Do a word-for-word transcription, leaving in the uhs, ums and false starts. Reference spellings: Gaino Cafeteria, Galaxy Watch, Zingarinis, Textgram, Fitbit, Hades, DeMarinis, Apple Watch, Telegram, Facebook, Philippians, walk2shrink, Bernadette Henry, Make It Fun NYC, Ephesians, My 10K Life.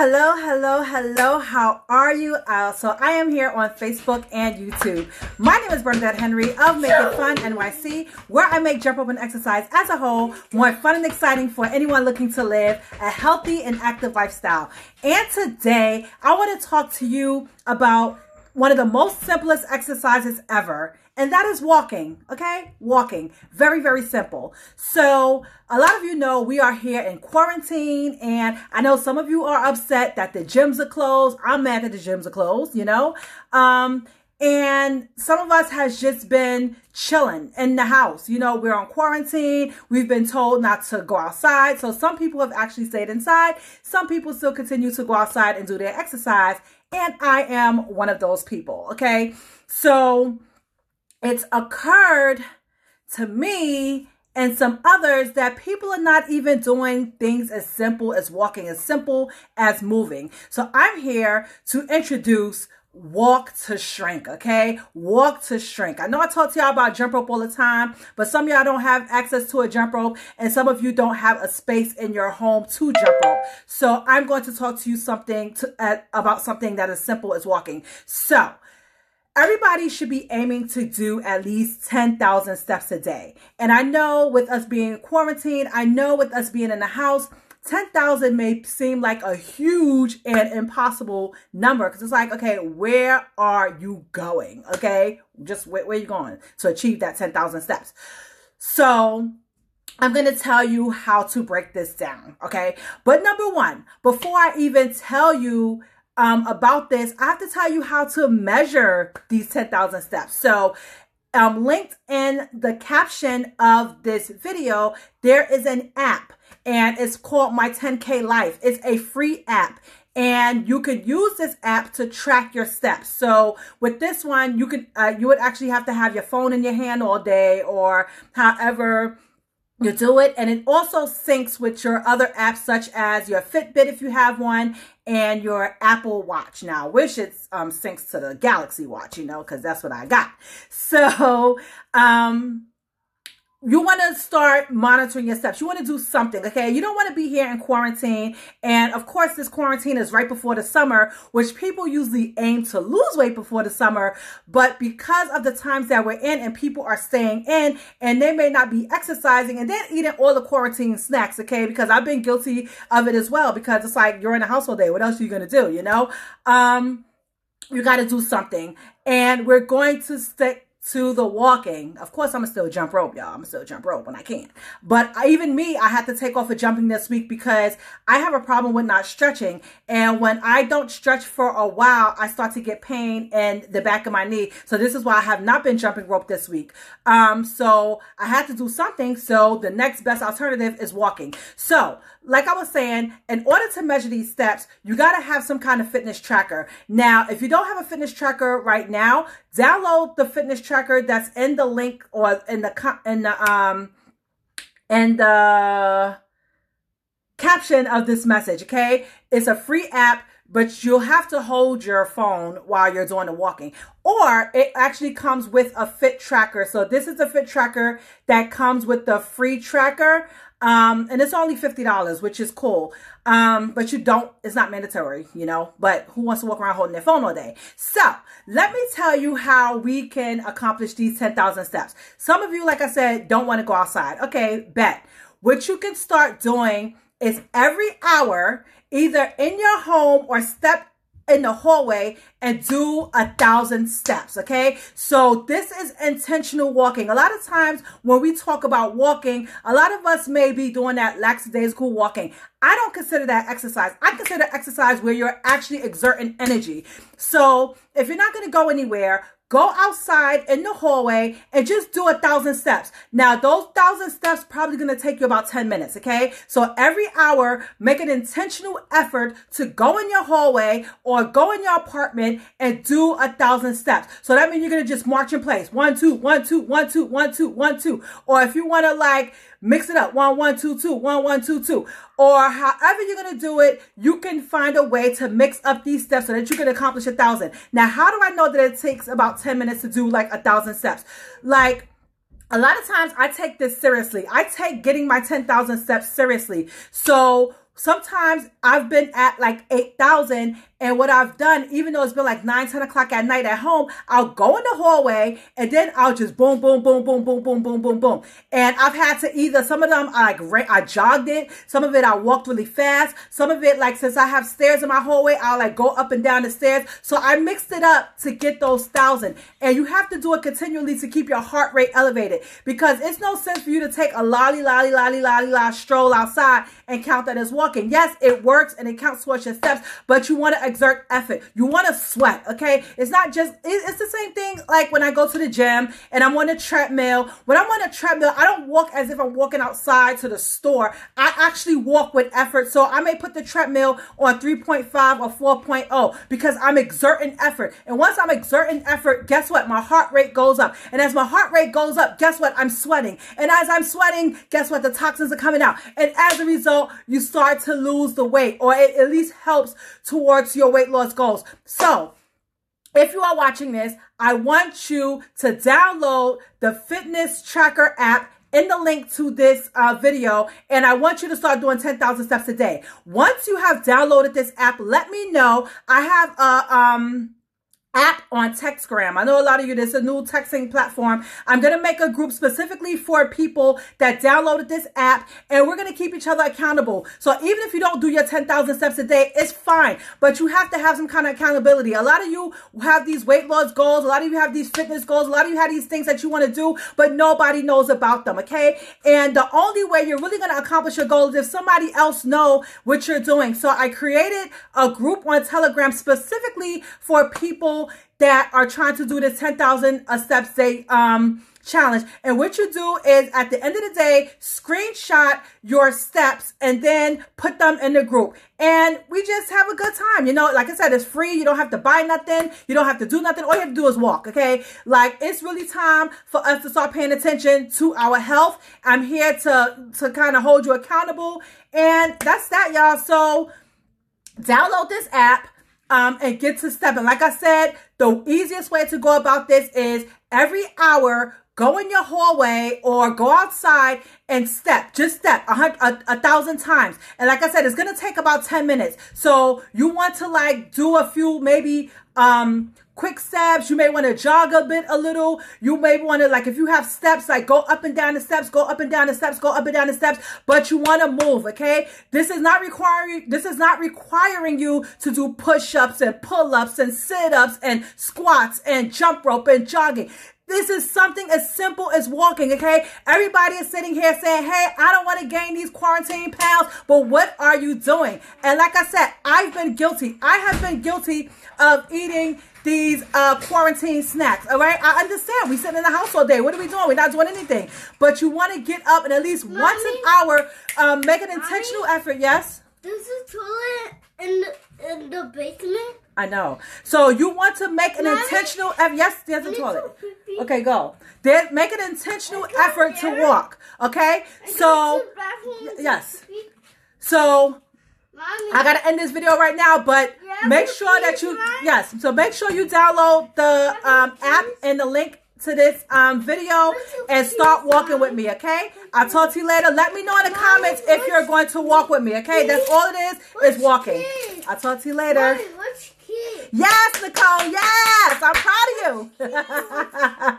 Hello, hello, hello. How are you? Uh, so I am here on Facebook and YouTube. My name is Bernadette Henry of Make It Fun N Y C, where I make jump rope and exercise as a whole more fun and exciting for anyone looking to live a healthy and active lifestyle. And today I want to talk to you about one of the most simplest exercises ever, and that is walking, okay? Walking, very, very simple. So a lot of you know we are here in quarantine, and I know some of you are upset that the gyms are closed. I'm mad that the gyms are closed, you know? Um, and some of us has just been chilling in the house. You know, we're on quarantine. We've been told not to go outside. So some people have actually stayed inside. Some people still continue to go outside and do their exercise. And I am one of those people, okay? So it's occurred to me and some others that people are not even doing things as simple as walking, as simple as moving. So I'm here to introduce walk to shrink, okay? Walk to shrink. I know I talk to y'all about jump rope all the time, but some of y'all don't have access to a jump rope, and some of you don't have a space in your home to jump rope. So I'm going to talk to you something to, uh, about something that is simple as walking. So everybody should be aiming to do at least ten thousand steps a day. And I know with us being quarantined, I know with us being in the house, ten thousand may seem like a huge and impossible number, because it's like, okay, where are you going? Okay, just where, where are you going to achieve that ten thousand steps? So I'm going to tell you how to break this down, okay? But number one, before I even tell you Um, about this, I have to tell you how to measure these ten thousand steps. So um, linked in the caption of this video, there is an app, and it's called My ten K Life. It's a free app, and you could use this app to track your steps. So with this one, you could uh, you would actually have to have your phone in your hand all day, or however you do it, and it also syncs with your other apps such as your Fitbit if you have one, and your Apple Watch. Now, I wish it um, syncs to the Galaxy Watch, you know, because that's what I got. So um, you want to start monitoring your steps. You want to do something, okay? You don't want to be here in quarantine, and of course, this quarantine is right before the summer, which people usually aim to lose weight before the summer, but because of the times that we're in and people are staying in, and they may not be exercising, and they're eating all the quarantine snacks, okay? Because I've been guilty of it as well, because it's like, you're in the house all day. What else are you going to do, you know? Um, you got to do something, and we're going to stick to the walking. Of course, I'm gonna still jump rope, y'all. I'm still jump rope when I can. But even me, I had to take off of jumping this week because I have a problem with not stretching. And when I don't stretch for a while, I start to get pain in the back of my knee. So this is why I have not been jumping rope this week. Um, so I had to do something. So the next best alternative is walking. So like I was saying, in order to measure these steps, you gotta have some kind of fitness tracker. Now, if you don't have a fitness tracker right now, download the fitness tracker that's in the link or in the in the um in the caption of this message, okay? It's a free app, but you'll have to hold your phone while you're doing the walking. Or it actually comes with a Fit tracker. So this is the Fit tracker that comes with the free tracker. Um, and it's only fifty dollars, which is cool. Um, but you don't, it's not mandatory, you know, but who wants to walk around holding their phone all day? So let me tell you how we can accomplish these ten thousand steps. Some of you, like I said, don't want to go outside. Okay, bet. What you can start doing is every hour, either in your home or step in the hallway, and do a thousand steps, okay? So this is intentional walking. A lot of times when we talk about walking, a lot of us may be doing that lackadaisical walking. I don't consider that exercise. I consider exercise where you're actually exerting energy. So if you're not gonna go anywhere, go outside in the hallway and just do a thousand steps. Now, those thousand steps probably going to take you about ten minutes, okay? So every hour, make an intentional effort to go in your hallway or go in your apartment and do a thousand steps. So that means you're going to just march in place. One, two, one, two, one, two, one, two, one, two. Or if you want to like mix it up, one, one, two, two, one, one, two, two. Or however you're going to do it, you can find a way to mix up these steps so that you can accomplish a thousand. Now, how do I know that it takes about ten minutes to do like a thousand steps? Like, a lot of times I take this seriously. I take getting my ten thousand steps seriously. So sometimes I've been at like eight thousand, and what I've done, even though it's been like nine, ten o'clock at night at home, I'll go in the hallway and then I'll just boom, boom, boom, boom, boom, boom, boom, boom, boom. And I've had to either, some of them I like, I jogged it. Some of it I walked really fast. Some of it, like, since I have stairs in my hallway, I'll like go up and down the stairs. So I mixed it up to get those thousand. And you have to do it continually to keep your heart rate elevated, because it's no sense for you to take a lolly, lolly, lolly, lolly, lolly stroll outside and count that as walking. Yes, it works and it counts towards your steps, but you want to exert effort. You want to sweat, okay? It's not just, it's the same thing like when I go to the gym and I'm on a treadmill. When I'm on a treadmill, I don't walk as if I'm walking outside to the store. I actually walk with effort. So I may put the treadmill on three point five or four point oh because I'm exerting effort. And once I'm exerting effort, guess what? My heart rate goes up. And as my heart rate goes up, guess what? I'm sweating. And as I'm sweating, guess what? The toxins are coming out. And as a result, you start to lose the weight, or it at least helps towards your weight loss goals. So if you are watching this, I want you to download the fitness tracker app in the link to this uh, video, and I want you to start doing ten thousand steps a day. Once you have downloaded this app, let me know. I have a um app on Textgram. I know a lot of you, this is a new texting platform. I'm going to make a group specifically for people that downloaded this app, and we're going to keep each other accountable. So even if you don't do your ten thousand steps a day, it's fine, but you have to have some kind of accountability. A lot of you have these weight loss goals. A lot of you have these fitness goals. A lot of you have these things that you want to do, but nobody knows about them, okay? And the only way you're really going to accomplish your goals is if somebody else knows what you're doing. So I created a group on Telegram specifically for people that are trying to do this ten thousand steps day um, challenge. And what you do is at the end of the day, screenshot your steps and then put them in the group. And we just have a good time. You know, like I said, it's free. You don't have to buy nothing. You don't have to do nothing. All you have to do is walk, okay? Like, it's really time for us to start paying attention to our health. I'm here to, to kind of hold you accountable. And that's that, y'all. So download this app. Um, and get to stepping. Like I said, the easiest way to go about this is every hour, go in your hallway or go outside and step. Just step a, hundred, a, a thousand times. And like I said, it's going to take about ten minutes. So you want to like do a few maybe um, quick steps. You may want to jog a bit a little. You may want to, like, if you have steps, like go up and down the steps, go up and down the steps, go up and down the steps, but you want to move. Okay. This is not requiring, this is not requiring you to do push-ups and pull-ups and sit-ups and squats and jump rope and jogging. This is something as simple as walking, okay? Everybody is sitting here saying, hey, I don't want to gain these quarantine pounds, but what are you doing? And like I said, I've been guilty. I have been guilty of eating these uh, quarantine snacks, all right? I understand. We sit in the house all day. What are we doing? We're not doing anything. But you want to get up and at least Mommy, once an hour, um, make an intentional Mommy, effort, yes? This is toilet in the, in the basement. I know. So you want to make an Mommy, intentional effort. Yes, there's a toilet. Okay, go. Then make an intentional effort there. to walk. Okay? I so, yes. So, Mommy. I got to end this video right now, but yeah, make sure that you, right? yes. So make sure you download the um, app and the link to this um, video and start walking with me, okay? I'll talk to you later. Let me know in the comments if you're going to walk with me, okay? That's all it is, is walking. I'll talk to you later. Yes, Nicole, yes! I'm proud of you.